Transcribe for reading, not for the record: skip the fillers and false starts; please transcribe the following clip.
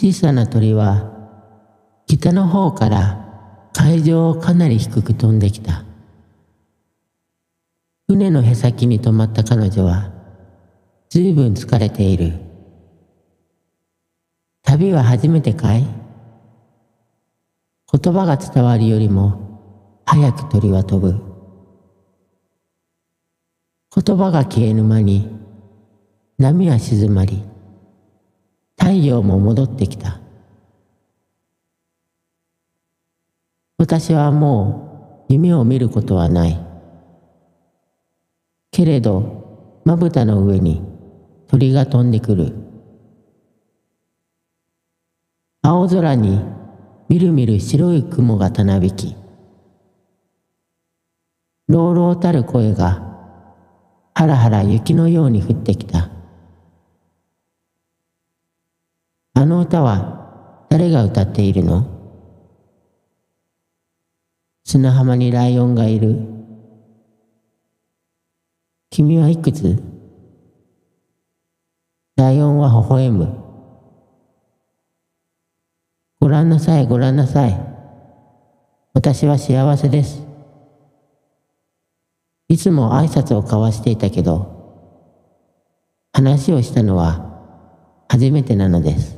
小さな鳥は北の方から海上をかなり低く飛んできた。船のへさきに止まった彼女はずいぶん疲れている。旅は初めてかい？言葉が伝わるよりも早く鳥は飛ぶ。言葉が消えぬ間に波は静まり、太陽も戻ってきた。私はもう夢を見ることはない。けれどまぶたの上に鳥が飛んでくる。青空にみるみる白い雲がたなびき、朗々たる声がはらはら雪のように降ってきた。あの歌は誰が歌っているの？砂浜にライオンがいる。君はいくつ？ライオンは微笑む。ご覧なさい、ご覧なさい。私は幸せです。いつも挨拶を交わしていたけど、話をしたのは初めてなのです。